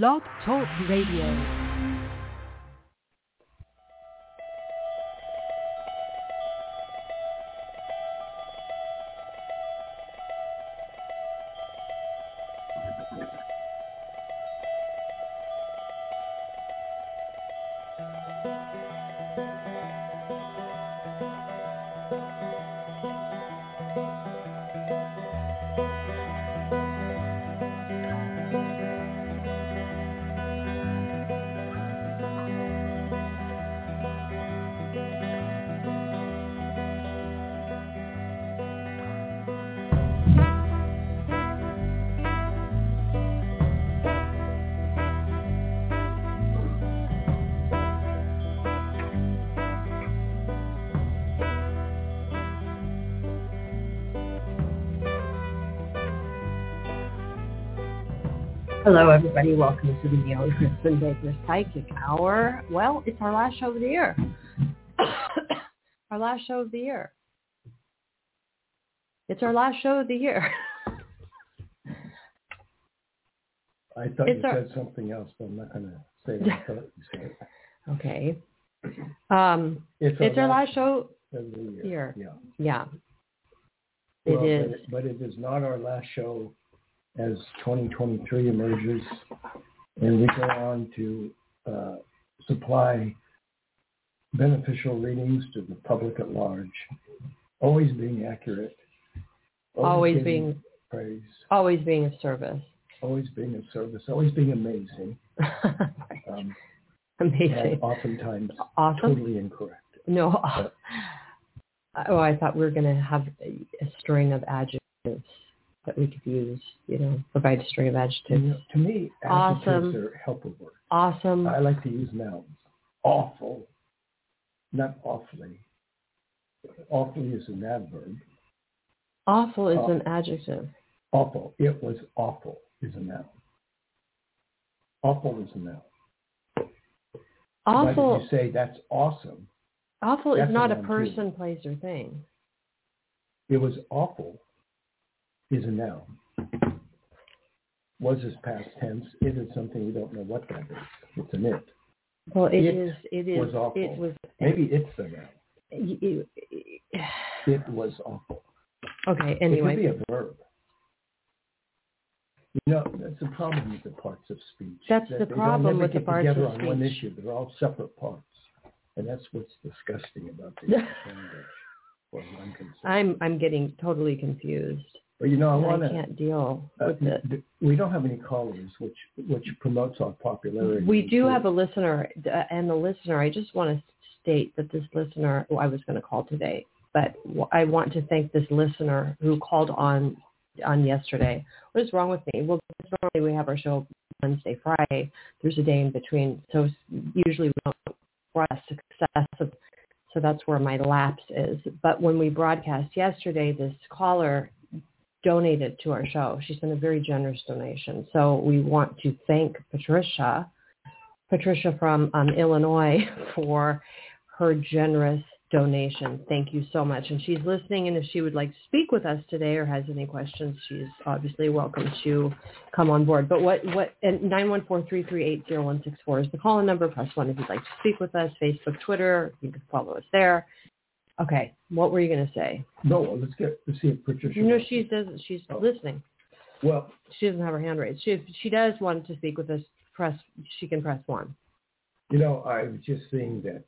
Blog Talk Radio. Hello, everybody. Welcome to the Neil and Kristin Baker Psychic Hour. Well, it's our last show of the year. I thought you said something else, but I'm not going to say what I thought you said. Okay. It's our last show of the year. Yeah. Well, it is. But it is not our last show as 2023 emerges and we go on to supply beneficial readings to the public at large, always being accurate, always being praise, always being of service, always being amazing, amazing, and oftentimes totally incorrect. No, I thought we were going to have a string of adjectives that we could use, provide a string of adjectives. To me, adjectives are helpful words. Awesome. I like to use nouns. Awful, not awfully. Awfully is an adverb. Awful is an adjective. Awful. It was awful is a noun. Awful is a noun. Awful. Why did you say that's awesome? Awful is not a person, place, or thing. It was awful is a noun. Was is past tense. It is something we don't know what that is. It's an it. Well, it is. Was awful. It was, maybe it's the noun. It was awful. Okay, anyway. It could be a verb. That's the problem with the parts of speech. That's the problem with the parts of speech. They don't get together on one issue. They're all separate parts. And that's what's disgusting about the language. Well, I'm getting totally confused. Well, I can't deal with it. We don't have any callers, which promotes our popularity. We do have a listener, and the listener, I just want to state that this listener, I was going to call today, but I want to thank this listener who called on yesterday. What is wrong with me? Well, normally we have our show Wednesday, Friday. There's a day in between, so usually we don't broadcast success. So that's where my lapse is. But when we broadcast yesterday, this caller donated to our show. She sent a very generous donation. So we want to thank Patricia from Illinois for her generous donation. Thank you so much. And she's listening. And if she would like to speak with us today or has any questions, she's obviously welcome to come on board. But and 914-338-0164 is the call-in number. Press 1 if you'd like to speak with us. Facebook, Twitter, you can follow us there. Okay, what were you going to say? No, let's see if Patricia... she doesn't. She's listening. Well... She doesn't have her hand raised. If she does want to speak with us, she can press 1. I was just seeing that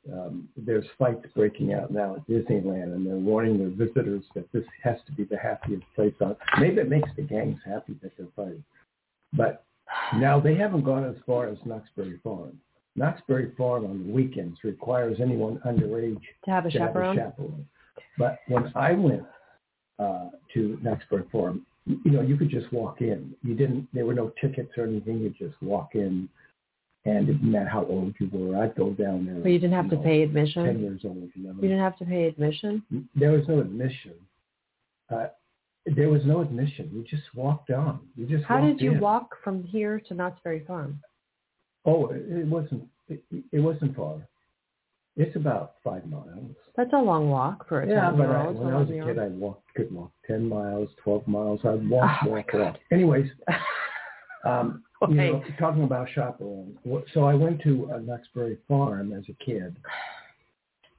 there's fights breaking out now at Disneyland, and they're warning their visitors that this has to be the happiest place on... Maybe it makes the gangs happy that they're fighting. But now they haven't gone as far as Knott's Berry Farm. Knott's Berry Farm on the weekends requires anyone underage to have a chaperone. But when I went to Knott's Berry Farm, you could just walk in. There were no tickets or anything. You just walk in, and it didn't matter how old you were. I'd go down there. But you didn't have to pay admission? 10 years old. You didn't have to pay admission? There was no admission. You just walked on. How did you walk from here to Knott's Berry Farm? Oh, it wasn't far. It's about 5 miles. That's a long walk for a 10-year-old. Yeah, but when I was a kid, I could walk 10 miles, 12 miles. I'd walk. Anyways, You know, talking about chaperones. So I went to Knott's Berry Farm as a kid,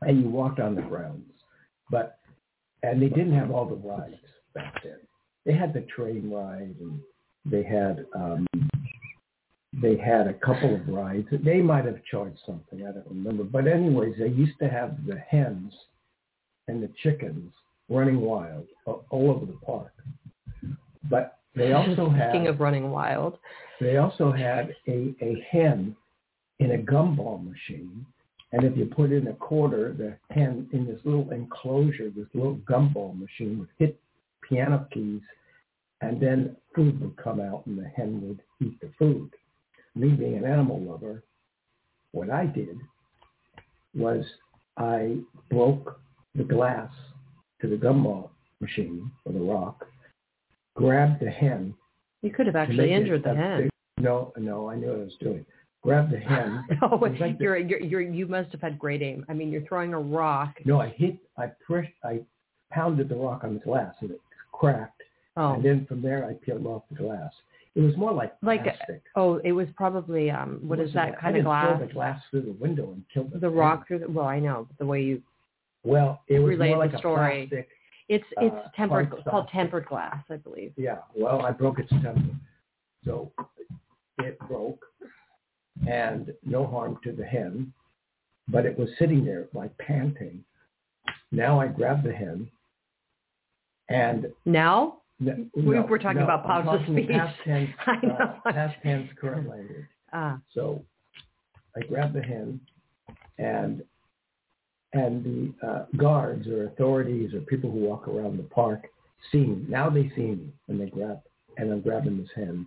and you walked on the grounds, and they didn't have all the rides back then. They had the train ride, and they had a couple of rides. They might have charged something, I don't remember. But anyways, they used to have the hens and the chickens running wild all over the park. But they also had... Speaking of running wild. They also had a hen in a gumball machine. And if you put in a quarter, the hen in this little enclosure, this little gumball machine would hit piano keys, and then food would come out and the hen would eat the food. Me being an animal lover, what I did was I broke the glass to the gumball machine or the rock, grabbed the hen. You could have actually injured the hen. No, I knew what I was doing. Grabbed the hen. You must have had great aim. I mean, you're throwing a rock. No, I pounded the rock on the glass and it cracked. Oh. And then from there, I peeled off the glass. It was more like plastic. It was probably, kind of glass? I didn't throw the glass through the window and kill the rock through the, well, I know, the way you it was more like the story. A plastic. It's tempered, called tempered glass, I believe. Yeah, well, I broke its temper. So it broke, and no harm to the hen, but it was sitting there like panting. Now I grabbed the hen, and... Now? We're talking about positive speech. Past tense, current language. So I grabbed the hen, and the guards or authorities or people who walk around the park see me. Now they see me, and they grab, and I'm grabbing this hen,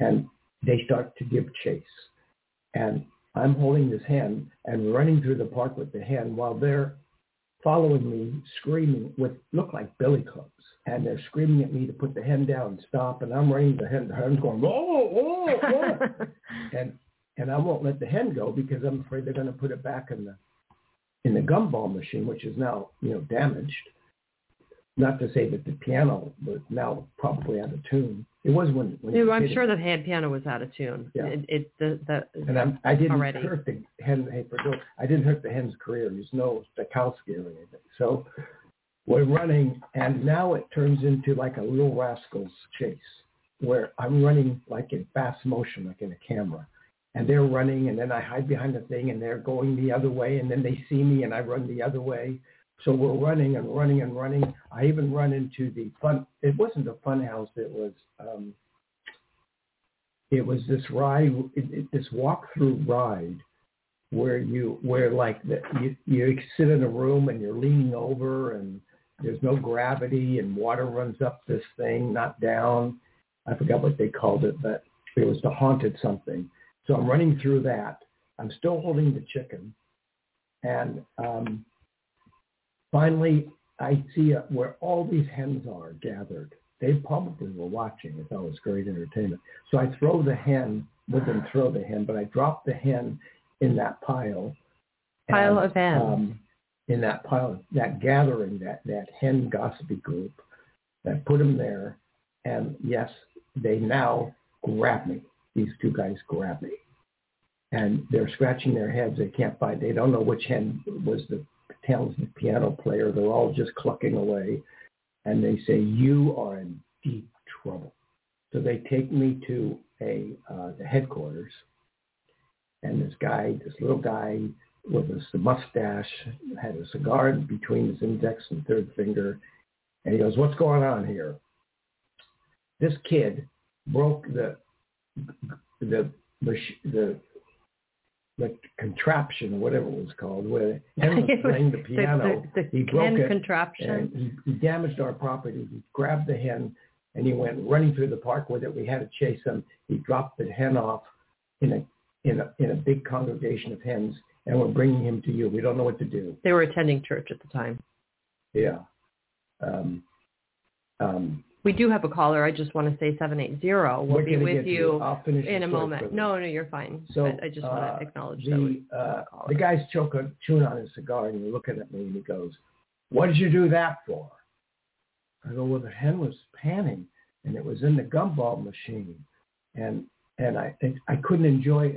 and they start to give chase, and I'm holding this hen and running through the park with the hen while they're following me, screaming with look like billy clubs. And they're screaming at me to put the hen down and stop, and I'm running the hen. The hen's going, oh. and I won't let the hen go because I'm afraid they're going to put it back in the gumball machine, which is now damaged. Not to say that the piano was now probably out of tune. It was when I'm sure the hand piano was out of tune. Yeah. Hurt the hen. I didn't hurt the hen's career. There's no Stokowski or anything. So. We're running, and now it turns into like a Little Rascals chase, where I'm running like in fast motion, like in a camera. And they're running, and then I hide behind a thing, and they're going the other way, and then they see me, and I run the other way. So we're running and running and running. I even run into the fun. It wasn't a fun house. It was this ride, this walk-through ride. Where you sit in a room and you're leaning over and there's no gravity and water runs up this thing, not down. I forgot what they called it, but it was the haunted something. So I'm running through that. I'm still holding the chicken, and finally I see where all these hens are gathered. They probably were watching. I thought it was great entertainment. So I throw the hen. Wouldn't throw the hen, but I dropped the hen in that pile. Pile of hens. In that pile, that gathering, that hen gossipy group, that put them there. And yes, they now grab me. These two guys grab me. And they're scratching their heads. They can't find. They don't know which hen was the talented piano player. They're all just clucking away. And they say, you are in deep trouble. So they take me to the headquarters. And this little guy with a mustache, had a cigar between his index and third finger. And he goes, what's going on here? This kid broke the contraption, or whatever it was called, where Ken was playing the piano. He broke it. Contraption. And he damaged our property. He grabbed the hen, and he went running through the park with it. We had to chase him. He dropped the hen off in a big congregation of hens, and we're bringing him to you. We don't know what to do. They were attending church at the time. Yeah. We do have a caller. I just want to say 780. We'll be with you in a moment. No, you're fine. So I just want to acknowledge the guy's chewing on his cigar, and he's looking at me, and he goes, what did you do that for? I go, well, the hen was panning, and it was in the gumball machine. And And I couldn't enjoy,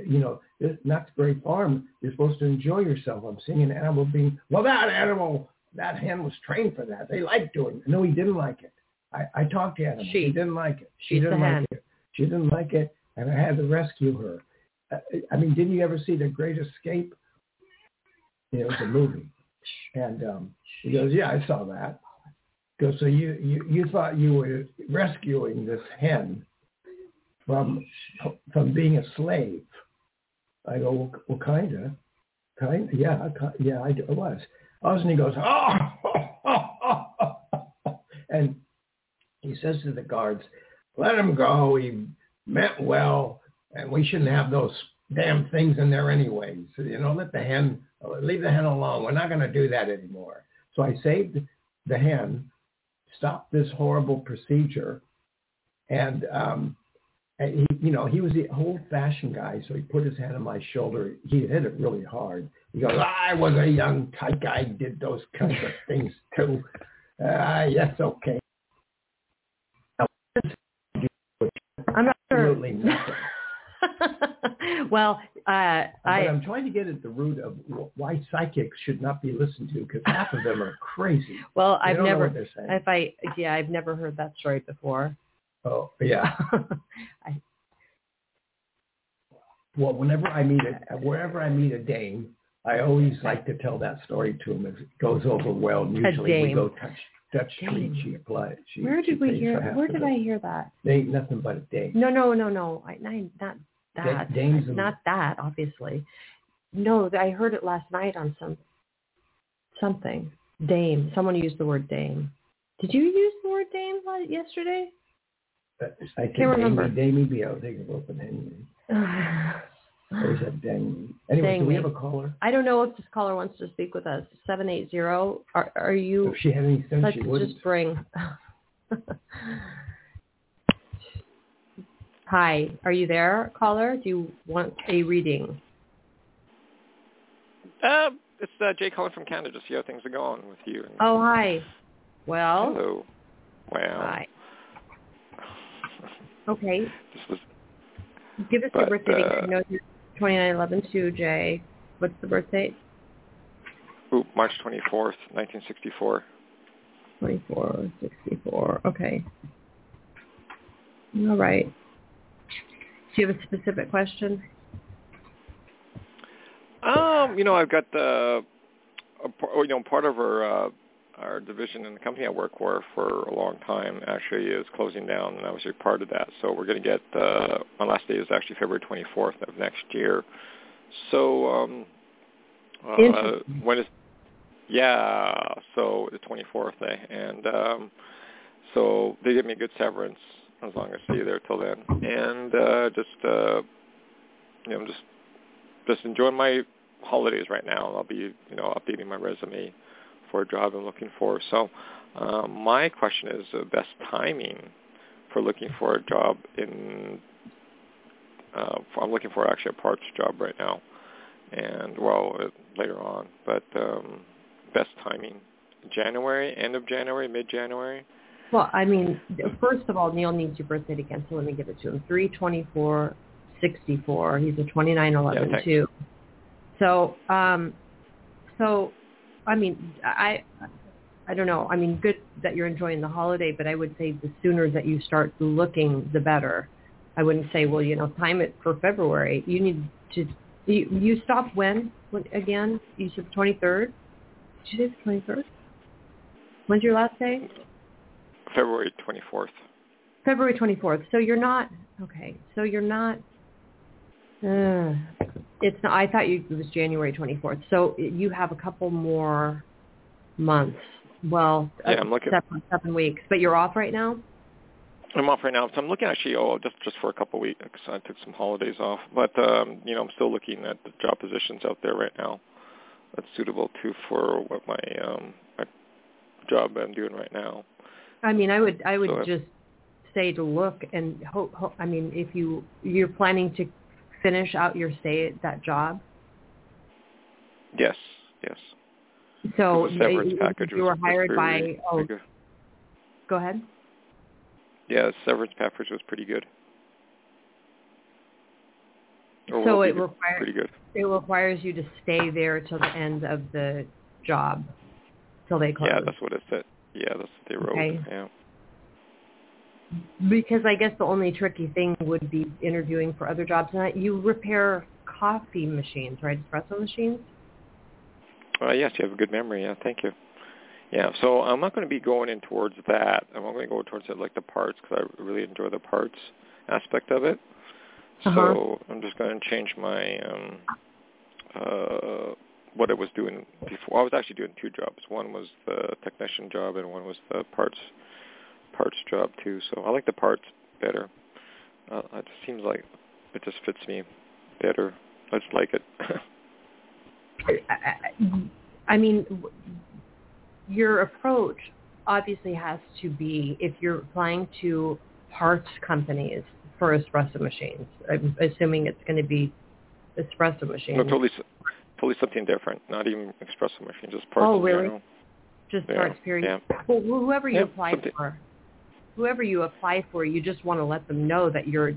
this Knott's Berry Farm, you're supposed to enjoy yourself. I'm seeing an animal being, well, that hen was trained for that. They liked doing it. No, he didn't like it. I talked to animals. She didn't like it. She didn't like it. She didn't like it, and I had to rescue her. I mean, didn't you ever see The Great Escape? It was a movie. And he goes, yeah, I saw that. He goes, so you thought you were rescuing this hen from being a slave. I go, well, kind of. Yeah, I was. All of a sudden he goes, oh! And he says to the guards, let him go. He meant well, and we shouldn't have those damn things in there anyways. Leave the hen alone. We're not going to do that anymore. So I saved the hen, stopped this horrible procedure, and he was the old-fashioned guy, so he put his hand on my shoulder. He hit it really hard. He goes, I was a young tyke. I did those kinds of things, too. Yes, okay. I'm not sure. Absolutely nothing. Well, I'm trying to get at the root of why psychics should not be listened to, because half of them are crazy. Well, I've never heard that story before. Oh yeah. Well, wherever I meet a dame, I always like to tell that story to them. If it goes over well, and usually we go touch street. She applies. Where did I hear that? They ain't nothing but a dame. No. Not that, obviously. No, I heard it last night on something. Dame. Someone used the word dame. Did you use the word dame yesterday? I can't remember. Damey be out. They can open Henry. There's a dame. Anyway, do we have a caller? I don't know if this caller wants to speak with us. 780. Are you? If she had any sense, she wouldn't. Let's just bring. Hi, are you there, caller? Do you want a reading? It's Jay calling from Canada to see how things are going with you. Oh, hi. Well. Hello. Wow. Hi. Okay. Give us your birthday. I know you're 2911 too, Jay. What's the birth date? March 24th, 1964. 2464. Okay. All right. Do you have a specific question? I've got part of our division in the company I work for a long time actually is closing down, and I was a part of that. So we're going to get my last day is actually February 24th of next year. So so the 24th day, and so they give me a good severance. As long as I stay there till then, and just enjoying my holidays right now. I'll be updating my resume for a job I'm looking for. So my question is the best timing for looking for a job in. I'm looking for actually a parts job right now, and later on, but best timing January, end of January, mid January. Well, I mean, first of all, Neil needs your birthday again, so let me give it to him. 3/24/64. He's a 29/11 too. So, I mean, I don't know. I mean, good that you're enjoying the holiday, but I would say the sooner that you start looking, the better. I wouldn't say, time it for February. You need to. You stop when again? You said the 23rd. Did you say the 23rd? When's your last day? February 24th. February 24th. So you're not okay. So you're not. It's not. I thought it was January 24th. So you have a couple more months. Well, yeah, I'm looking 7 weeks. But you're off right now. I'm off right now. So I'm looking actually. Just for a couple of weeks. I took some holidays off. But I'm still looking at the job positions out there right now. That's suitable too for what my job I'm doing right now. I mean, I would just say to look and hope. I mean, if you're planning to finish out your stay at that job. Yes. So you were hired by. Oh, go ahead. Yeah, the severance package was pretty good. Oh, so it requires you to stay there till the end of the job, till they close. Yeah, that's what it said. Yeah, that's what they wrote. Okay. Yeah. Because I guess the only tricky thing would be interviewing for other jobs. And you repair coffee machines, right? Espresso machines? Yes, you have a good memory. Yeah, thank you. Yeah, so I'm not going to be going in towards that. I'm not going to go towards it like the parts, because I really enjoy the parts aspect of it. Uh-huh. So I'm just going to change my what I was doing before. I was actually doing two jobs. One was the technician job, and one was the parts job too. So I like the parts better. It just seems like it just fits me better. I just like it. I mean, your approach obviously has to be, if you're applying to parts companies for espresso machines, I'm assuming it's going to be espresso machines. No, totally something different. Not even espresso machines, just parts. Oh, really? General. Just parts, period. Yeah. Well, whoever you apply for. Whoever you apply for, you just want to let them know that you're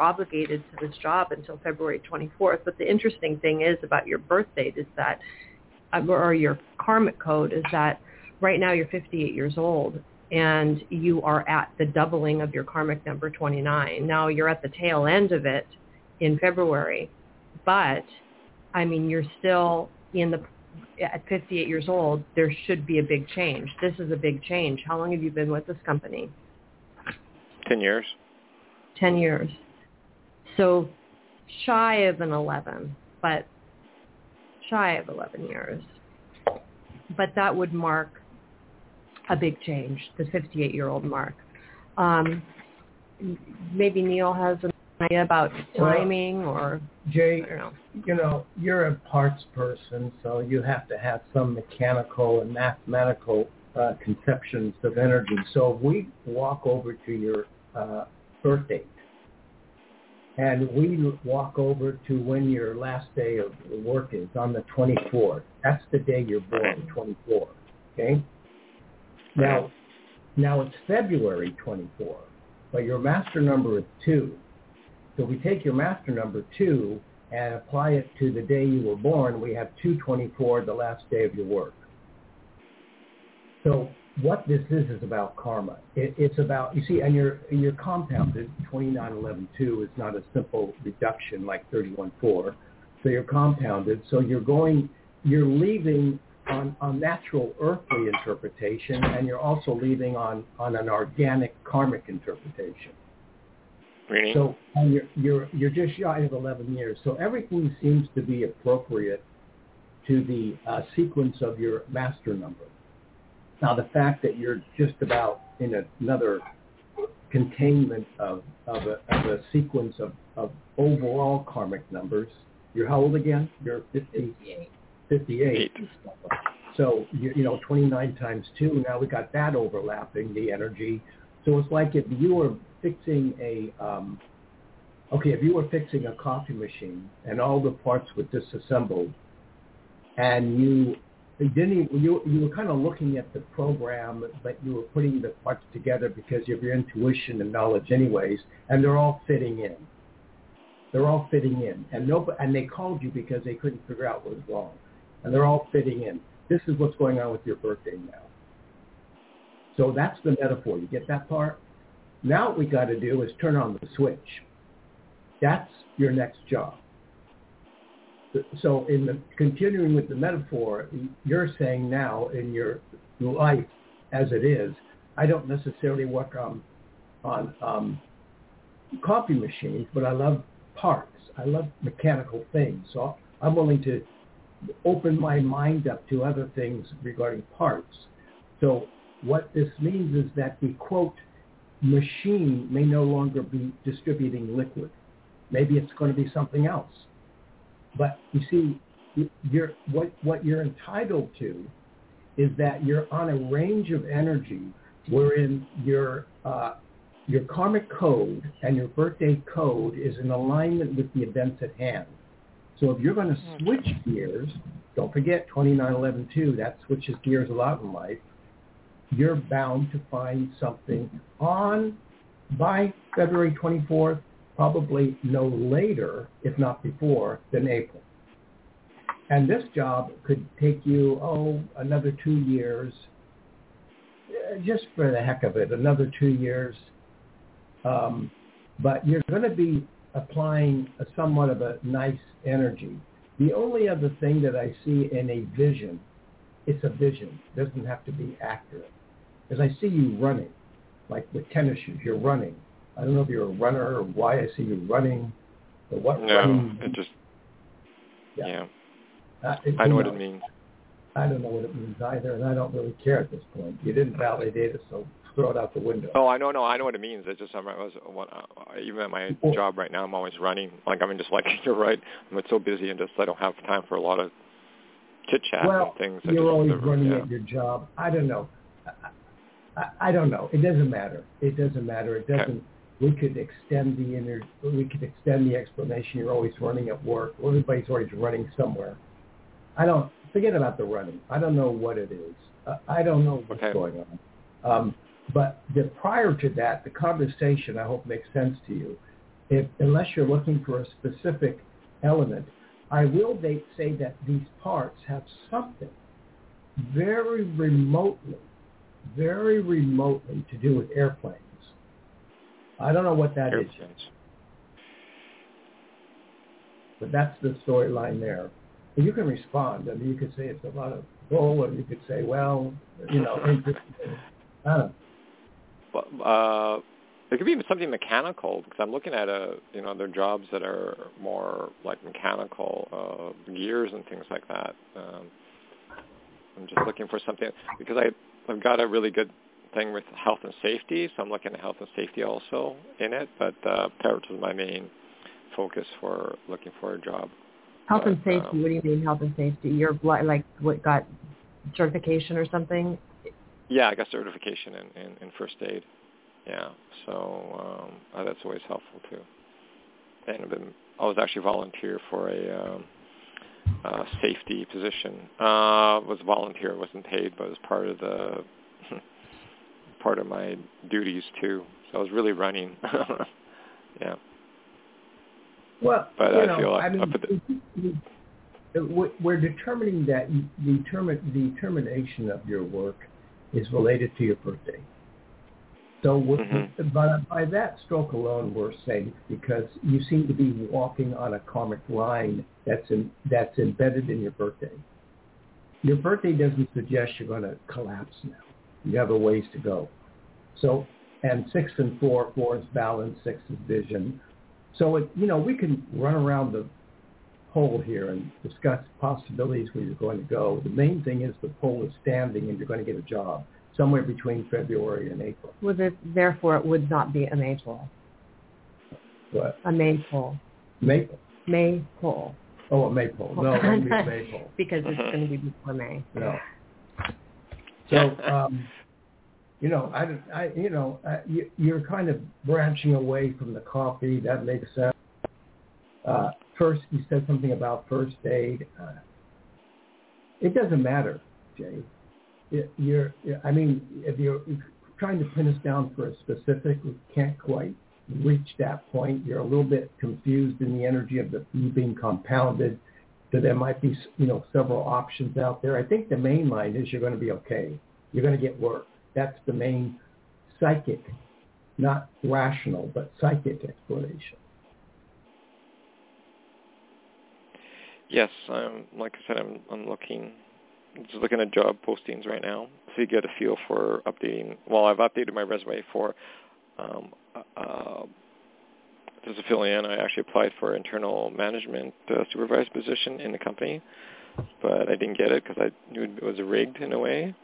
obligated to this job until February 24th. But the interesting thing is about your birth date is that, or your karmic code is that right now you're 58 years old and you are at the doubling of your karmic number 29. Now you're at the tail end of it in February, but I mean you're still in the at 58 years old, there should be a big change. This is a big change. How long have you been with this company? 10 years. 10 years. So shy of an 11, but shy of 11 years. But that would mark a big change, the 58-year-old mark. Maybe Neil has an idea about timing or... Jay, you're a parts person, so you have to have some mechanical and mathematical conceptions of energy. So if we walk over to your birth date, and we walk over to when your last day of work is on the 24th, that's the day you're born, 24th, okay? Now it's February 24th, but your master number is 2. So if we take your master number 2 and apply it to the day you were born, we have 2/24, the last day of your work. So what this is about karma. It's about, you see, and your compounded 29-11-2 is not a simple reduction like 31-4. So you're compounded. So you're leaving on natural earthly interpretation, and you're also leaving on an organic karmic interpretation. Really? So you're just shy of 11 years. So everything seems to be appropriate to the sequence of your master number. Now, the fact that you're just about in another containment of a sequence of overall karmic numbers, you're how old again? You're 58. So, 29 times 2, now we got that overlapping, the energy. So it's like if you were fixing a coffee machine and all the parts were disassembled and you were kind of looking at the program, but you were putting the parts together because of your intuition and knowledge anyways, and they're all fitting in. And they called you because they couldn't figure out what was wrong. And they're all fitting in. This is what's going on with your birthday now. So that's the metaphor. You get that part? Now what we got to do is turn on the switch. That's your next job. So continuing with the metaphor, you're saying now in your life as it is, I don't necessarily work on coffee machines, but I love parts. I love mechanical things. So I'm willing to open my mind up to other things regarding parts. So what this means is that the, quote, machine may no longer be distributing liquid. Maybe it's going to be something else. But you see, what you're entitled to is that you're on a range of energy wherein your karmic code and your birthday code is in alignment with the events at hand. So if you're going to switch gears, don't forget 29-11-2, that switches gears a lot in life, you're bound to find something by February 24th probably no later, if not before, than April. And this job could take you, another 2 years, just for the heck of it, another 2 years. But you're going to be applying somewhat of a nice energy. The only other thing that I see in a vision, it's a vision, it doesn't have to be accurate, is I see you running, like with tennis shoes, you're running. I don't know if you're a runner or why I see you running, or what. No, running. It just, I know what it means. I don't know what it means either, and I don't really care at this point. You didn't validate it, so throw it out the window. Oh, I know, I know what it means. It's just, even at my job right now, I'm always running. You're right. I'm so busy and I don't have time for a lot of chit-chat and things. Well, you're always running at your job. I don't know. I don't know. It doesn't matter. Okay. We could extend the explanation. You're always running at work. Everybody's always running somewhere. Forget about the running. I don't know what it is. I don't know what's going on. But prior to that, the conversation, I hope, makes sense to you. Unless you're looking for a specific element, I will say that these parts have something very remotely to do with airplanes. I don't know what that is. But that's the storyline there. And you can respond. I mean, you could say it's a lot of bull, or you could say, I don't know. It could be something mechanical, because I'm looking at there are jobs that are more like mechanical gears and things like that. I'm just looking for something, because I've got a really good thing with health and safety, so I'm looking at health and safety also in it, but parrots is my main focus for looking for a job. Health and safety, what do you mean health and safety? Your blood, got certification or something? Yeah, I got certification in first aid. Yeah, so that's always helpful too. And I was actually volunteer for a safety position. Was volunteer, wasn't paid, but it was part of my duties too. So I was really running. Yeah. Well, we're determining that the termination of your work is related to your birthday. So by that stroke alone, we're safe, because you seem to be walking on a karmic line that's embedded in your birthday. Your birthday doesn't suggest you're going to collapse now. You have a ways to go. So, and 6 and 4 is balance, 6 is vision. So, we can run around the pole here and discuss possibilities where you're going to go. The main thing is the pole is standing and you're going to get a job somewhere between February and April. Well, therefore, it would not be a maypole. What? A maypole. Maple? Maypole. Oh, a maypole. No, it won't be a maypole. Because it's going to be before May. No. So, you're kind of branching away from the coffee. That makes sense. First, you said something about first aid. It doesn't matter, Jay. If you're trying to pin us down for a specific, we can't quite reach that point. You're a little bit confused in the energy of you being compounded. So there might be, several options out there. I think the main line is you're going to be okay. You're going to get work. That's the main psychic, not rational, but psychic explanation. Yes, I'm looking. Just looking at job postings right now to get a feel for updating. Well, I've updated my resume for just to fill in. I actually applied for internal management supervisor position in the company, but I didn't get it because I knew it was rigged in a way.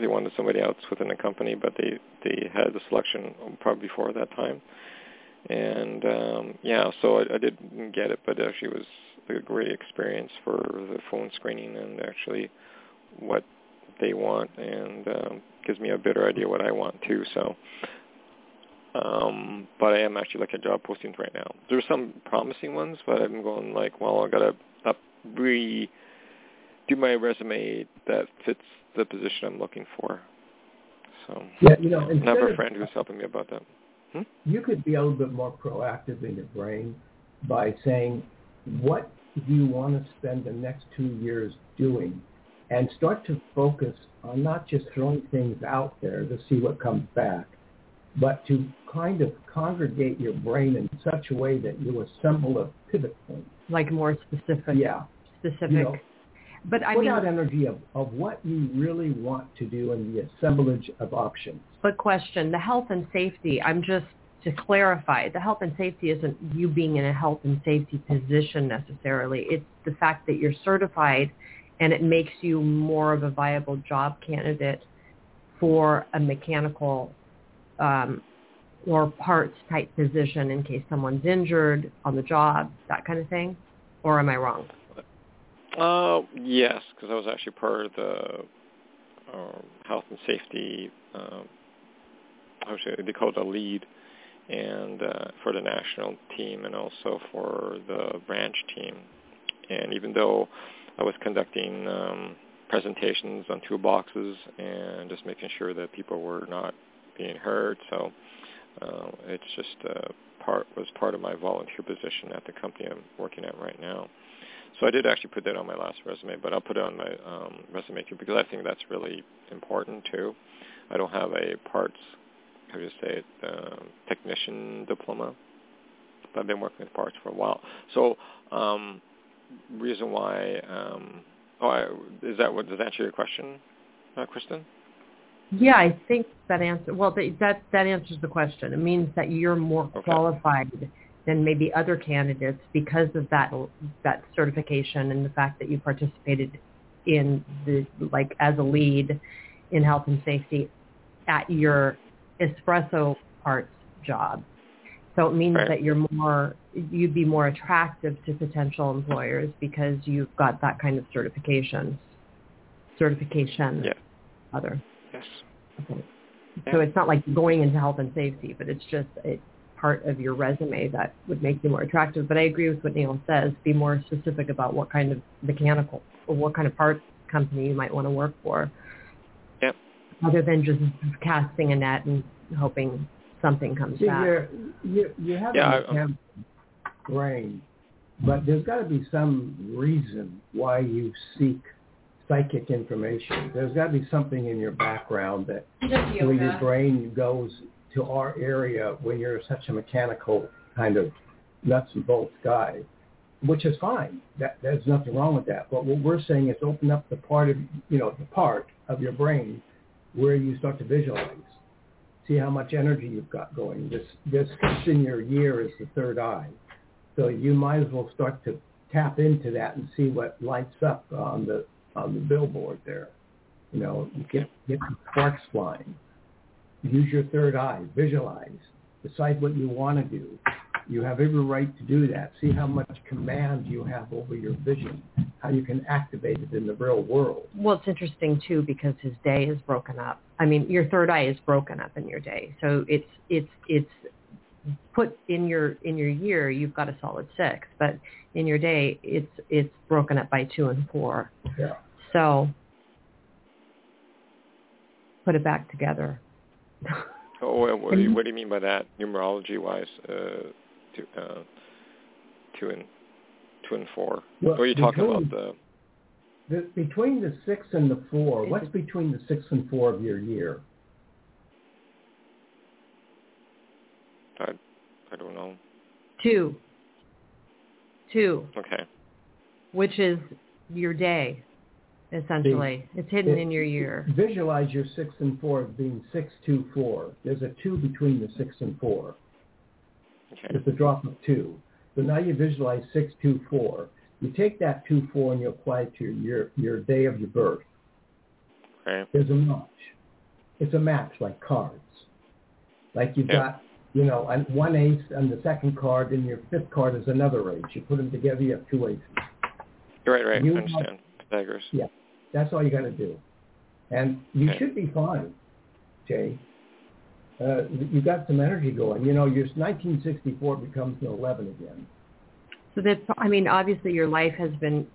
They wanted somebody else within the company, but they had the selection probably before that time. And, so I didn't get it, but it actually was a great experience for the phone screening and actually what they want, and gives me a better idea what I want too. So, but I am actually looking at job postings right now. There's some promising ones, but I'm going I got to redo my resume that fits the position I'm looking for. So, I have a friend who's helping me about that. You could be a little bit more proactive in your brain by saying, what do you want to spend the next 2 years doing? And start to focus on not just throwing things out there to see what comes back, but to kind of congregate your brain in such a way that you assemble a pivot point. Like more specific. Yeah. Specific. You know, but I mean, put out energy of what you really want to do and the assemblage of options. But question, the health and safety, I'm just, to clarify, the health and safety isn't you being in a health and safety position necessarily. It's the fact that you're certified and it makes you more of a viable job candidate for a mechanical or parts type position in case someone's injured on the job, that kind of thing? Or am I wrong? Yes, because that was actually part of the health and safety, they call it a lead, and for the national team and also for the branch team. And even though I was conducting presentations on toolboxes and just making sure that people were not being hurt, so it's just part of my volunteer position at the company I'm working at right now. So I did actually put that on my last resume, but I'll put it on my resume too, because I think that's really important too. I don't have a parts, technician diploma, but I've been working with parts for a while. So reason why, does that answer your question, Kristin? Yeah, I think that that answers the question. It means that you're more qualified than maybe other candidates because of that certification and the fact that you participated in as a lead in health and safety at your espresso parts job. So it means that you'd be more attractive to potential employers because you've got that kind of certification. Yeah. Other. Yes. Okay. Yeah. So it's not like going into health and safety, but it's just part of your resume that would make you more attractive. But I agree with what Neil says. Be more specific about what kind of mechanical or what kind of parts company you might want to work for. Yep. Other than just casting a net and hoping something comes back. You have a brain, but there's got to be some reason why you seek psychic information. There's got to be something in your background that where your brain goes to our area when you're such a mechanical kind of nuts and bolts guy, which is fine. There's nothing wrong with that. But what we're saying is open up the part of your brain where you start to visualize. See how much energy you've got going. This in your year is the third eye. So you might as well start to tap into that and see what lights up on the billboard there. You know, get the sparks flying. Use your third eye. Visualize. Decide what you want to do. You have every right to do that. See how much command you have over your vision, how you can activate it in the real world. Well, it's interesting, too, because his day is broken up. I mean, your third eye is broken up in your day. So it's put in your year, you've got a solid 6. But in your day, it's broken up by 2 and 4. Yeah. So put it back together. Oh, what do you mean by that, numerology-wise? 2 and 4. Well, what are you talking about? Between the 6 and the 4. What's between the 6 and 4 of your year? I don't know. 2. Okay. Which is your day, essentially. It's hidden in your year. Visualize your 6 and 4 as being 6, 2, 4. There's a 2 between the 6 and 4. Okay. It's a drop of 2. So now you visualize 6, 2, 4. You take that 2, 4 and you apply it to your day of your birth. Okay. There's a match. It's a match like cards. Like you've got, one ace on the second card, and your fifth card is another ace. You put them together, you have 2 aces. Right. I understand. Daggers. Yeah. That's all you got to do. And you should be fine, Jay. You got some energy going. You know, your 1964 becomes an 11 again. So obviously your life has been,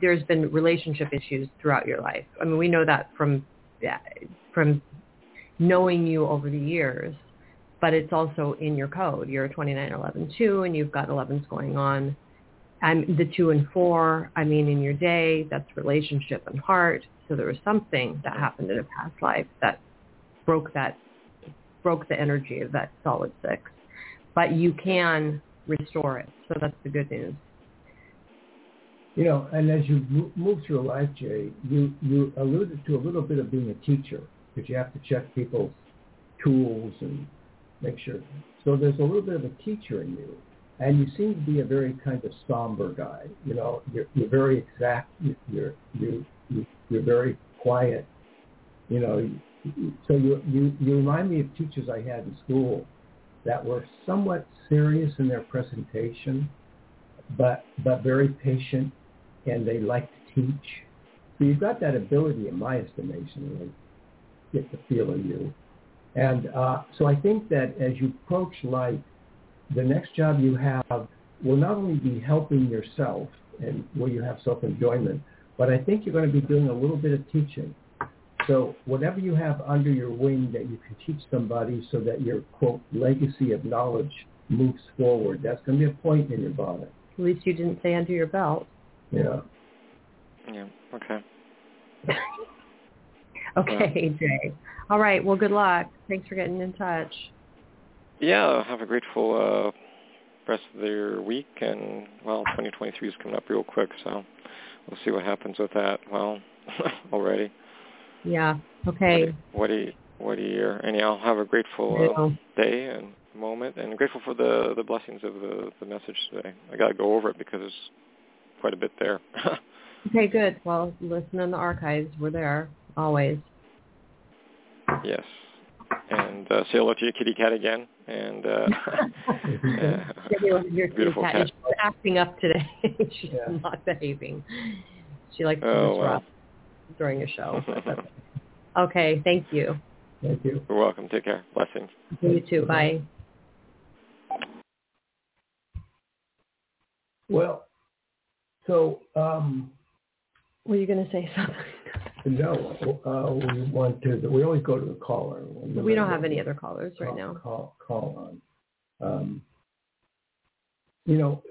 there's been relationship issues throughout your life. I mean, we know that from knowing you over the years. but it's also in your code. You're a 29/11/2, and you've got 11s going on. And the 2 and 4, I mean, in your day, that's relationship and heart. So there was something that happened in a past life that broke the energy of that solid 6. But you can restore it. So that's the good news. You know, and as you move through life, Jay, you alluded to a little bit of being a teacher, because you have to check people's tools and make sure. So there's a little bit of a teacher in you, and you seem to be a very kind of somber guy. You know, you're very exact. You're very quiet. You know, so you remind me of teachers I had in school that were somewhat serious in their presentation, but very patient, and they like to teach. So you've got that ability, in my estimation, to get the feel of you. And so I think that as you approach life, the next job you have will not only be helping yourself and will you have self-enjoyment, but I think you're going to be doing a little bit of teaching. So whatever you have under your wing that you can teach somebody so that your, quote, legacy of knowledge moves forward, that's going to be a point in your bonnet. At least you didn't say under your belt. Yeah. Yeah, okay. Okay, Jay. All right, well, good luck. Thanks for getting in touch. Yeah, have a grateful rest of your week. And, well, 2023 is coming up real quick, so we'll see what happens with that. Well, already. Yeah, okay. What a year. Anyhow, have a grateful day and moment, and grateful for the blessings of the message today. I got to go over it because there's quite a bit there. Okay, good. Well, listen in the archives. We're there, always. Yes. And say hello to your kitty cat again. And your beautiful kitty cat. She's acting up today. She's not behaving. She likes to disrupt during a show. Okay, thank you. Thank you. You're welcome. Take care. Blessings. You too. Bye. Well, so... were you going to say something? No. We always go to the caller. We don't have any other callers right now. Call on. You know,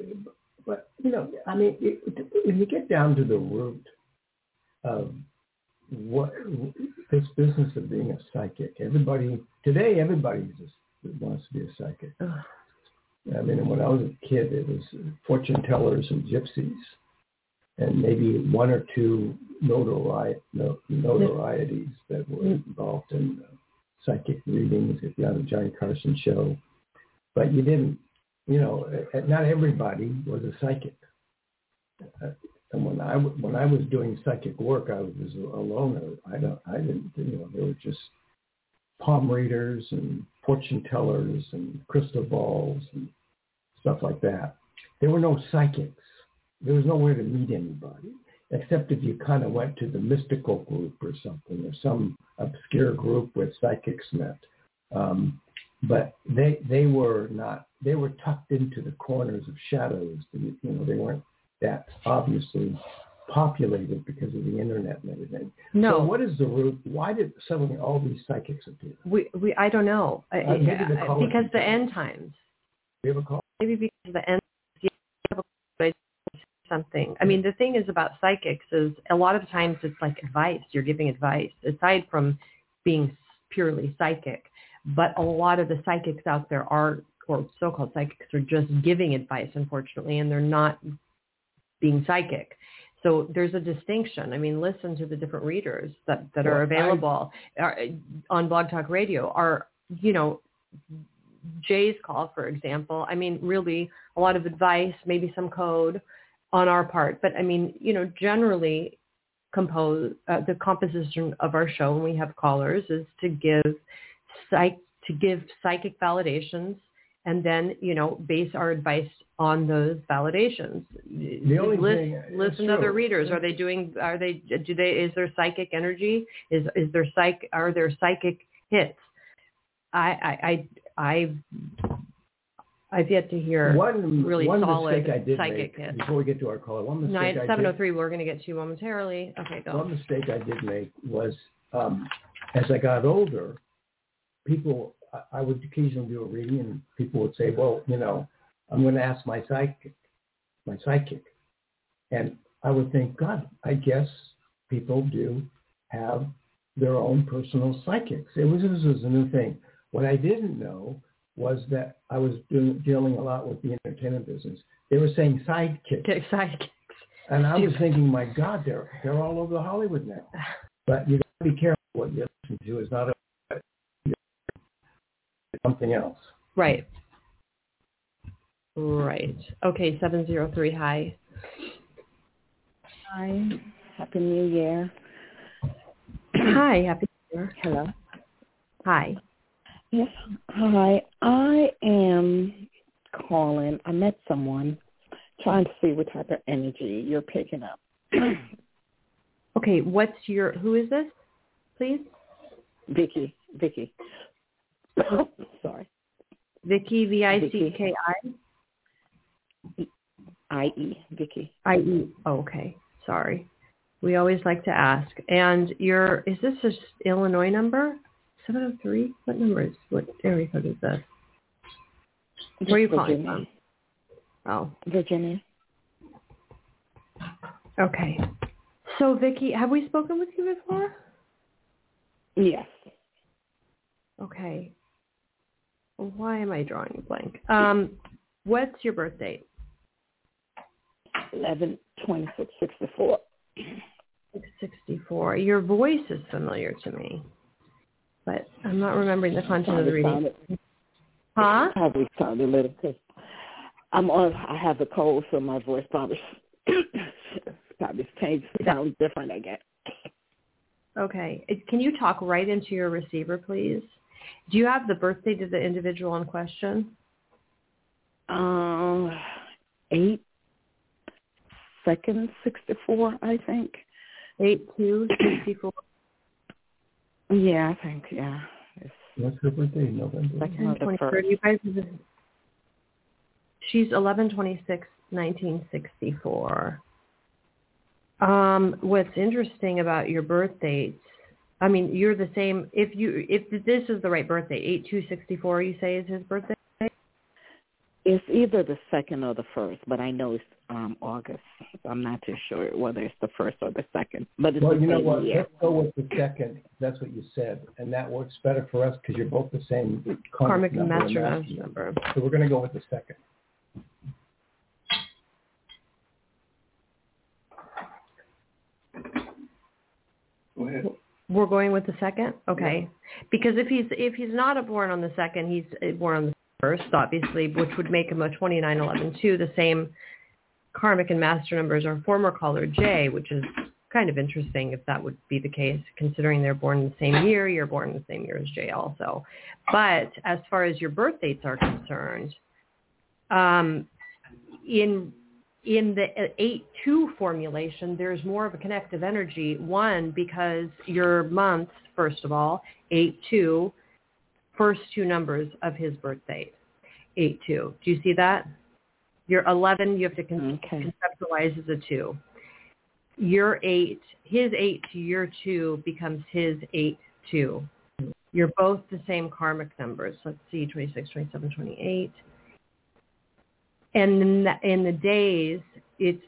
but, you know, I mean, if you get down to the root of what this business of being a psychic, everybody just wants to be a psychic. I mean, when I was a kid, it was fortune tellers and gypsies, and maybe one or two notorieties that were involved in psychic readings at the Johnny Carson show. But you didn't, you know, not everybody was a psychic. And when I was doing psychic work, I was a loner. There were just palm readers and fortune tellers and crystal balls and stuff like that. There were no psychics. There was nowhere to meet anybody, except if you kind of went to the mystical group or something, or some obscure group where psychics met. But they were tucked into the corners of shadows. You know, they weren't that obviously populated because of the internet and everything. No. So what is the root? Why did suddenly all these psychics appear? I don't know. Because the end times. Do you have a call? Maybe because the end times. Something. I mean, the thing is about psychics is a lot of times it's like advice. You're giving advice aside from being purely psychic. But a lot of the psychics out there are, or so-called psychics, are just giving advice, unfortunately, and they're not being psychic. So there's a distinction. I mean, listen to the different readers that are available on Blog Talk Radio. Are, you know, Jay's call, for example, I mean, really a lot of advice, maybe some code on our part. But I mean, you know, generally the composition of our show when we have callers is to give psychic validations, and then, you know, base our advice on those validations. Listen to other readers. Is there psychic energy? Are there psychic hits? I've yet to hear one solid psychic hit. Before we get to our caller, one mistake I did. 7:03, we're going to get to you momentarily. Okay, go. One mistake I did make was, as I got older, people I would occasionally do a reading, and people would say, well, you know, I'm going to ask my psychic. And I would think, God, I guess people do have their own personal psychics. It was a new thing. What I didn't know was that I was dealing a lot with the entertainment business. They were saying sidekicks. And I was thinking, my God, they're all over Hollywood now. But you got to be careful. What you listen to is not something else. Right. Okay, 703, hi. Hi. Happy New Year. Hi, Happy New Year. Hello. Hi. Yes, hi. I am calling. I met someone trying to see what type of energy you're picking up. Okay, who is this, please? Vicky. Oh, sorry. Vicky, Vicki. I-E, Vicky. I-E, okay, sorry. We always like to ask. And is this an Illinois number? 703? What area code is this? Where are you calling from? Oh. Virginia. Okay. So, Vicky, have we spoken with you before? Yes. Okay. Why am I drawing a blank? What's your birth date? 11/26/64. 664. Your voice is familiar to me, but I'm not remembering the content of the reading. Huh? Probably sounded a little because I have a cold, so my voice probably changed. Sounds different, I guess. Okay. Can you talk right into your receiver, please? Do you have the birthday of the individual in question? 8/2/64, I think. 8/2/64. Yeah, I think, yeah. What's her birthday? November 2nd. She's 11/26/1964. What's interesting about your birth dates, I mean, you're the same. If this is the right birthday, 8/2/64, you say is his birthday? It's either the 2nd or the 1st, but I know it's August. So I'm not too sure whether it's the 1st or the 2nd. But well, you know what? Year. Let's go with the 2nd. That's what you said. And that works better for us because you're both the same karmic master number. So we're going to go with the 2nd. Go ahead. We're going with the 2nd? Okay. Yeah. Because if he's not born on the 2nd, he's born on the 1st, obviously, which would make him a 29/11/2, the same karmic and master numbers are former caller J, which is kind of interesting if that would be the case, considering they're born in the same year, you're born in the same year as J also. But as far as your birth dates are concerned, in the 8/2 formulation, there's more of a connective energy. One, because your months, first of all, 8/2, first two numbers of his birth date, 8/2. Do you see that? Your 11, you have to conceptualize as a 2. Your 8, his 8 to your 2 becomes his 8/2. You're both the same karmic numbers. Let's see, 26, 27, 28. And in the days, it's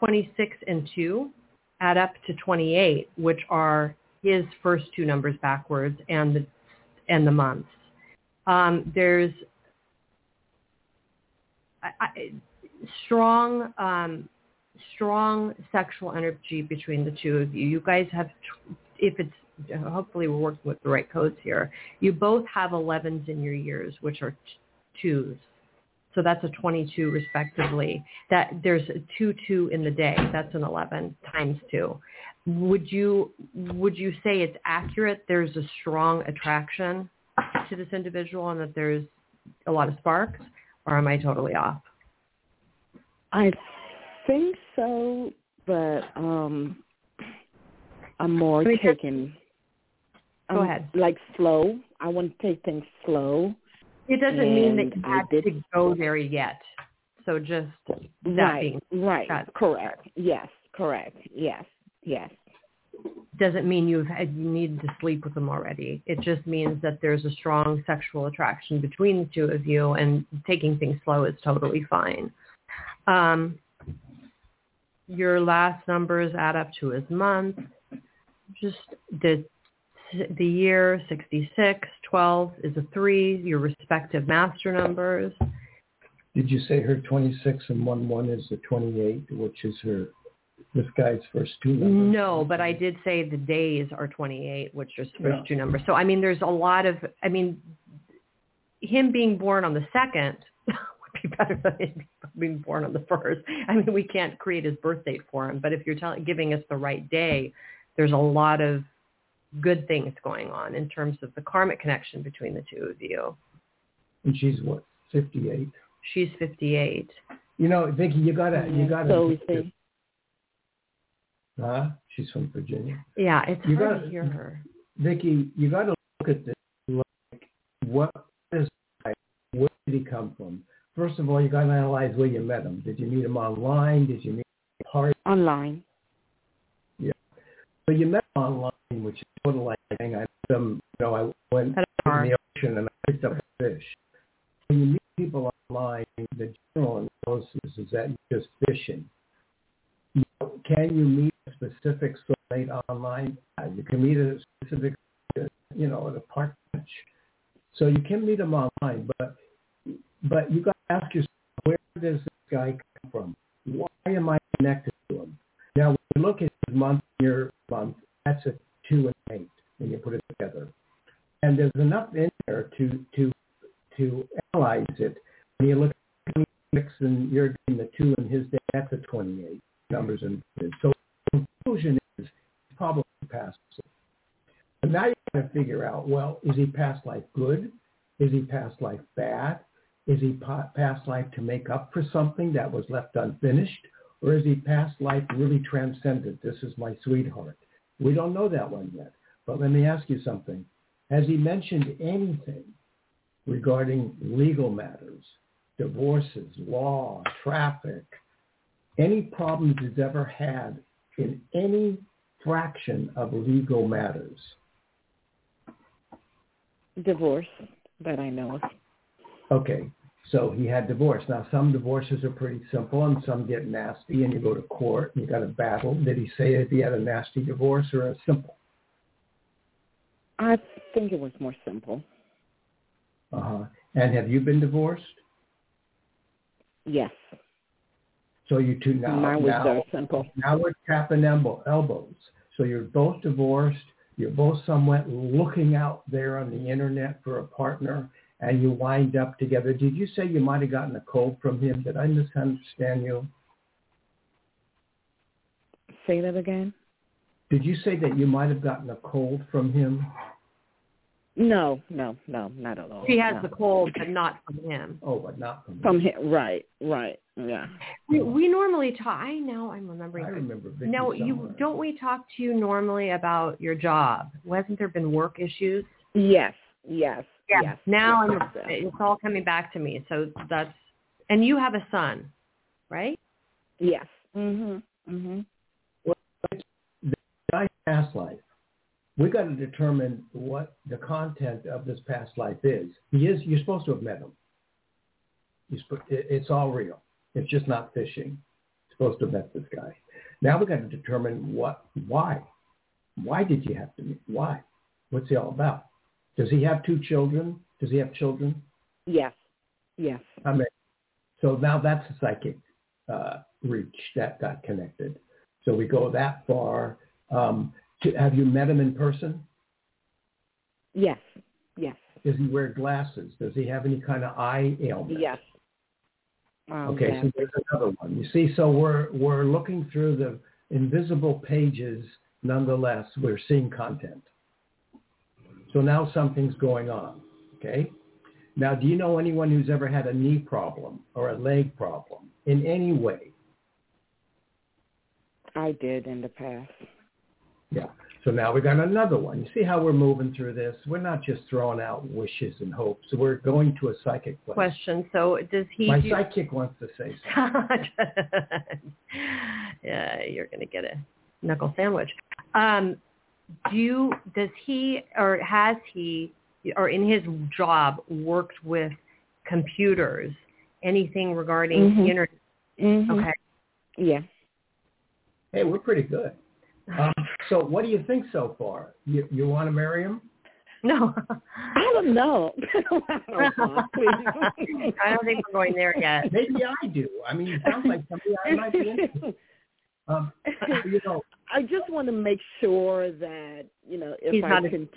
26 and 2 add up to 28, which are his first two numbers backwards and the months. There's strong sexual energy between the two of you. You guys have, hopefully we're working with the right codes here. You both have 11s in your years, which are 2s. So that's a 22 respectively. That there's a 2 in the day. That's an 11 times 2. Would you say it's accurate? There's a strong attraction to this individual and that there's a lot of sparks, or am I totally off? I think so, but I'm more taken. Go ahead. Like slow. I want to take things slow. It doesn't mean that you have to go there yet. So just that being right. Correct. Yes. Yes. doesn't mean you need to sleep with them already. It just means that there's a strong sexual attraction between the two of you, and taking things slow is totally fine. Your last numbers add up to his month. Just the year, 66, 12 is a 3, your respective master numbers. Did you say her 26 and 1-1 is the 28, which is her... This guy's first two numbers. No, but I did say the days are 28, which is first two numbers. So, I mean, there's a lot of, I mean, him being born on the 2nd would be better than him being born on the 1st. I mean, we can't create his birth date for him, but if you're giving us the right day, there's a lot of good things going on in terms of the karmic connection between the two of you. And she's what, 58? She's 58. You know, Vicki, you gotta. She's from Virginia. Yeah, it's hard to hear her. Vicki, you got to look at this like, where did he come from? First of all, you got to analyze where you met him. Did you meet him online? Did you meet him at a party? Online. Yeah. So you met him online, which is sort of like saying, I went in the ocean and I picked up a fish. When you meet people online, the general analysis is that you're just fishing. Can you meet a specific soulmate online? You can meet a specific, at a park bench. So you can meet them online, but you got to ask yourself, where does this guy come from? Why am I connected to him? Now, when you look at his month, year, month, that's a 2 and 8 when you put it together. And there's enough in there to analyze it. When you look at 26 and you're getting the 2 and his day, that's a 28. Numbers and so the conclusion is probably past life. And now you got to figure out, well, is he past life good? Is he past life bad? Is he past life to make up for something that was left unfinished? Or is he past life really transcendent? This is my sweetheart. We don't know that one yet. But let me ask you something. Has he mentioned anything regarding legal matters, divorces, law, traffic? Any problems he's ever had in any fraction of legal matters? Divorce, that I know of. Okay, so he had divorce. Now, some divorces are pretty simple, and some get nasty, and you go to court, and you got a battle. Did he say if he had a nasty divorce or a simple? I think it was more simple. And have you been divorced? Yes. So you two now we're tapping elbows. So you're both divorced. You're both somewhat looking out there on the internet for a partner, and you wind up together. Did you say you might have gotten a cold from him? Did I misunderstand you? Say that again. Did you say that you might have gotten a cold from him? No, not at all. She has the cold, but not from him. Oh, but not from him. From him, right, yeah. We normally talk. I remember. Vicki now, somewhere. Don't we talk to you normally about your job? Hasn't there been work issues? Yes. Now it's all coming back to me. So that's, and you have a son, right? Yes. Mhm. Well, the guy's past life. We've got to determine what the content of this past life is. You're supposed to have met him. It's all real. It's just not fishing. You're supposed to have met this guy. Now we've got to determine why. Why did you have to meet? Why? What's he all about? Does he have 2 children? Does he have children? Yes. I mean, so now that's a psychic reach that got connected. So we go that far. Have you met him in person? Yes. Does he wear glasses? Does he have any kind of eye ailment? Yes. Okay, so there's another one. You see, so we're looking through the invisible pages. Nonetheless, we're seeing content. So now something's going on, okay? Now, do you know anyone who's ever had a knee problem or a leg problem in any way? I did in the past. Yeah. So now we got another one. You see how we're moving through this? We're not just throwing out wishes and hopes. We're going to a psychic place. Question. So does he? My psychic wants to say something. Yeah, you're going to get a knuckle sandwich. Has he, or in his job, worked with computers? Anything regarding internet? Mm-hmm. Okay. Yeah. Hey, we're pretty good. So what do you think so far? You want to marry him? No. I don't know. I don't think we're going there yet. Maybe I do. I mean, it sounds like somebody I might be interested. I just want to make sure that, if continue,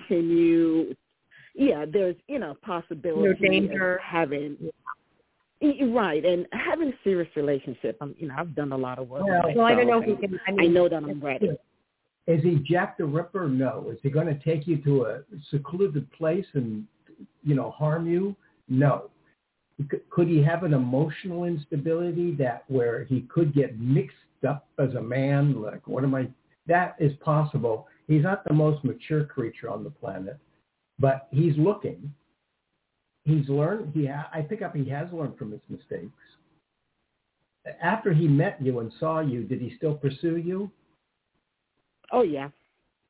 there's, possibility of having... Right, and having a serious relationship. I've done a lot of work. Well, I don't know if he can. I know that I'm ready. Is he Jack the Ripper? No. Is he going to take you to a secluded place and, harm you? No. Could he have an emotional instability that where he could get mixed up as a man? Like, what am I? That is possible. He's not the most mature creature on the planet, but he's looking. He's learned. I pick up he has learned from his mistakes. After he met you and saw you, did he still pursue you? Oh, yeah.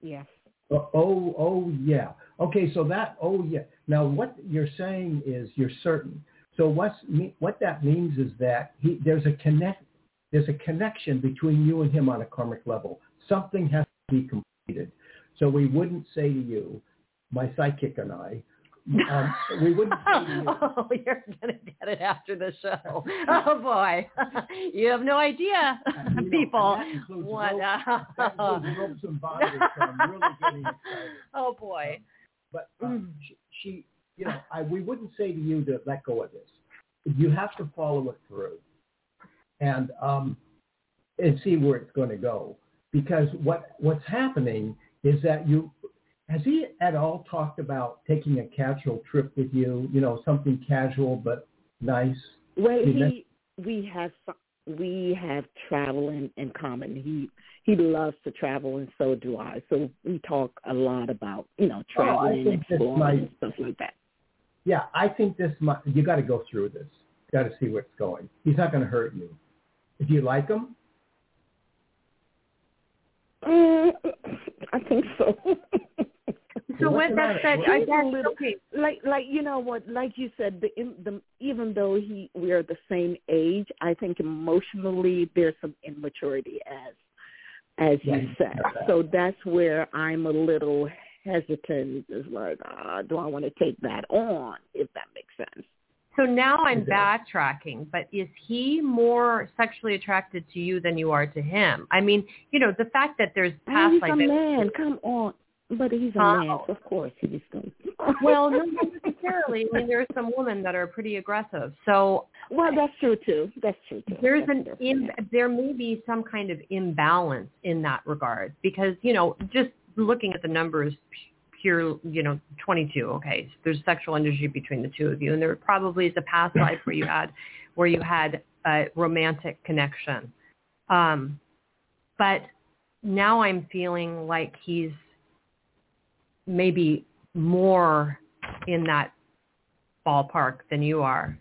Yes. Yeah. Oh, yeah. Okay, so that, oh, yeah. Now, what you're saying is you're certain. So what that means is that there's a connection between you and him on a karmic level. Something has to be completed. So we wouldn't say to you, my psychic and I, we wouldn't. Oh, you're going to get it after the show. Oh, boy. You have no idea, people. Ropes and bondage, so I'm really getting excited. Oh, boy. But we wouldn't say to you to let go of this. You have to follow it through and see where it's going to go. Because what's happening is that has he at all talked about taking a casual trip with you? Something casual but nice. Well, we have travel in common. He loves to travel, and so do I. So we talk a lot about traveling, and exploring, and stuff like that. Yeah, I think this might. You got to go through this. Got to see where it's going. He's not going to hurt you. Do you like him? I think so. So with that said, I guess, okay. Like you know what, like you said, even though we are the same age, I think emotionally there's some immaturity as you said. So that's where I'm a little hesitant. It's like, do I want to take that on? If that makes sense. So now I'm backtracking, but is he more sexually attracted to you than you are to him? I mean, the fact that there's past life. He's a man. Come on. But he's a man, so of course he's going to. Well, not necessarily. I mean, there are some women that are pretty aggressive. So, well, that's true too. There may be some kind of imbalance in that regard because just looking at the numbers, pure 22. Okay, so there's sexual energy between the two of you, and there probably is a past life where you had a romantic connection. But now I'm feeling like he's maybe more in that ballpark than you are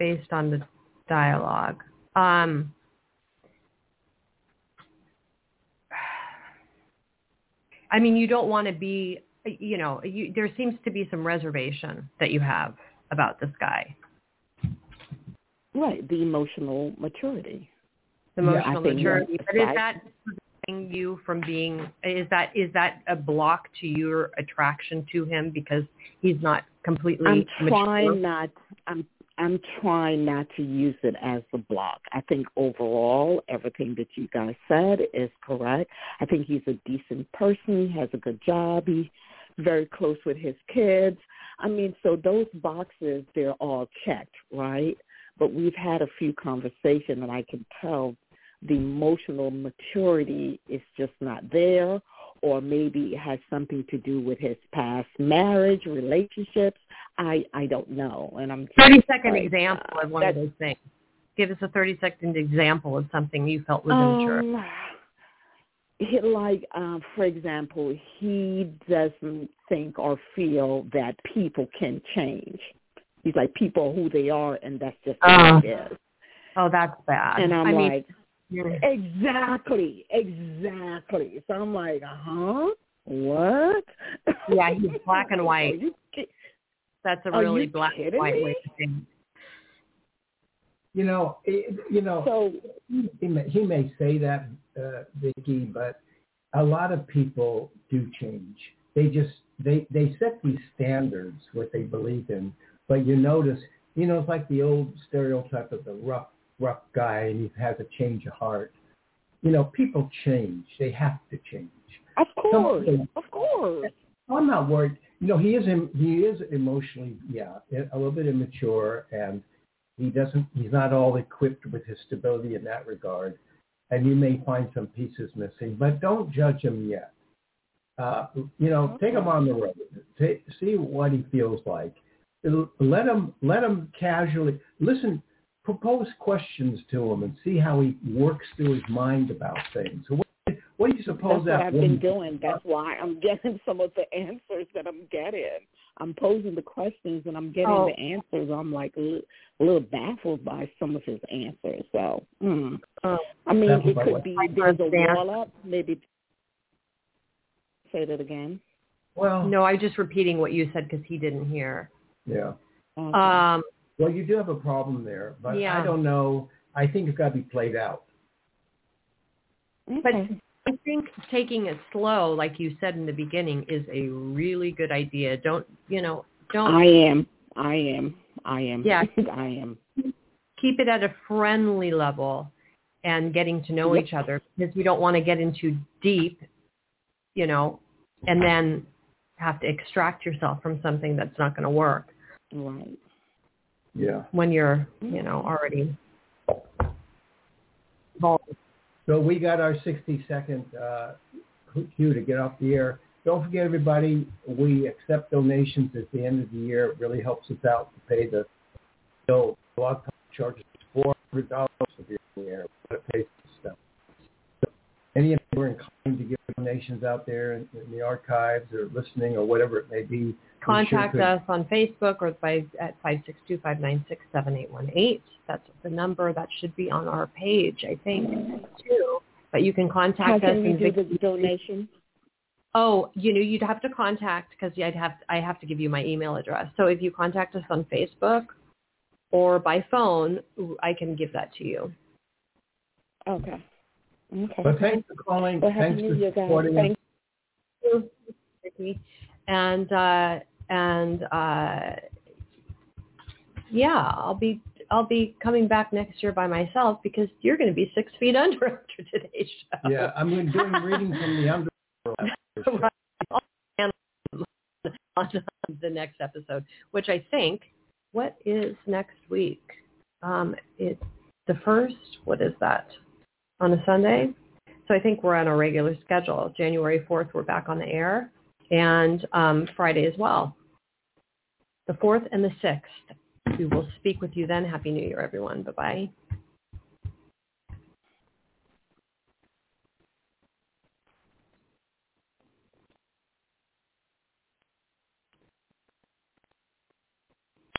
based on the dialogue. I mean, you don't want to be, there seems to be some reservation that you have about this guy. Right. The emotional maturity. But is that... you from being is that a block to your attraction to him because he's not completely I'm trying not to use it as a block. I think overall everything that you guys said is correct. I think he's a decent person, has a good job, he's very close with his kids. I mean, so those boxes, they're all checked, right? But we've had a few conversations and I can tell the emotional maturity is just not there, or maybe it has something to do with his past marriage, relationships. I don't know. And I'm 30-second example of one of those things. Give us a 30-second example of something you felt was immature. For example, he doesn't think or feel that people can change. He's like, people are who they are, and that's just how it is. Oh, that's bad. And I'm spirit. Exactly. So I'm like, what? Yeah, he's black and white. That's a really black and white way to think. So, he may say that, Vicki, but a lot of people do change. They just they set these standards what they believe in, but you notice, it's like the old stereotype of the rough guy, and he has a change of heart. People change; they have to change. Of course. I'm not worried. He is emotionally, a little bit immature, and he's not all equipped with his stability in that regard. And you may find some pieces missing, but don't judge him yet. Take him on the road, see what he feels like. Let him casually listen. Propose questions to him and see how he works through his mind about things. So what do you suppose that's what I've been doing? That's why I'm getting some of the answers that I'm getting. I'm posing the questions and I'm getting the answers. I'm like a little baffled by some of his answers. So, it could be there's a wall up. Maybe say that again. Well, no, I'm just repeating what you said because he didn't hear. Yeah. Okay. Well, you do have a problem there, but yeah. I don't know. I think it's got to be played out. Okay. But I think taking it slow, like you said in the beginning, is a really good idea. Don't. I am. Yeah. I am. Keep it at a friendly level and getting to know each other, because we don't want to get into deep, and then have to extract yourself from something that's not going to work. Right. Yeah. When you're, already involved. So we got our 60-second cue to get off the air. Don't forget, everybody, we accept donations at the end of the year. It really helps us out to pay the bill. Blog Talk charges $400 if you're in the air. We've got to pay for stuff. So any of you are inclined to give donations out there in the archives or listening or whatever it may be, contact us on Facebook or at 562-596-7818. That's the number that should be on our page, I think, too. But you can contact us. How can you do the donation? Oh, you'd have to contact, because I have to give you my email address. So if you contact us on Facebook or by phone, I can give that to you. Okay. Well, thanks for calling. Thanks for supporting us. Thank you. And I'll be coming back next year by myself, because you're going to be 6 feet under after today's show. Yeah, I'm going to be doing readings from the underworld. Right. On the next episode, which I think, what is next week? It's the first. What is that? On a Sunday. So I think we're on a regular schedule. January 4th, we're back on the air. And Friday as well. The 4th and the 6th. We will speak with you then. Happy New Year, everyone. Bye-bye.